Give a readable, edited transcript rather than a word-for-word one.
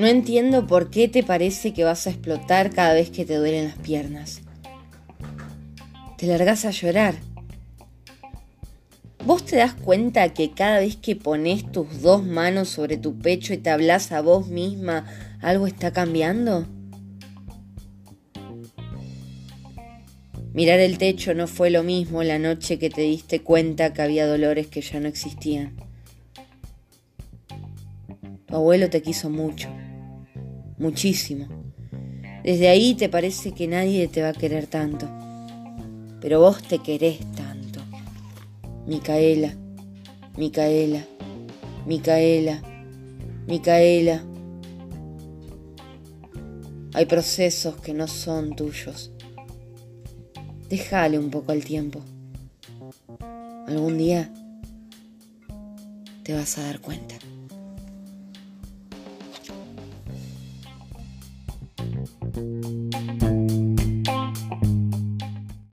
No entiendo por qué te parece que vas a explotar cada vez que te duelen las piernas. Te largás a llorar. ¿Vos te das cuenta que cada vez que pones tus dos manos sobre tu pecho y te hablas a vos misma, algo está cambiando? Mirar el techo no fue lo mismo la noche que te diste cuenta que había dolores que ya no existían. Tu abuelo te quiso mucho, muchísimo. Desde ahí te parece que nadie te va a querer tanto. Pero vos te querés tanto. Micaela, Micaela, Micaela, Micaela. Hay procesos que no son tuyos. Déjale un poco al tiempo. Algún día te vas a dar cuenta.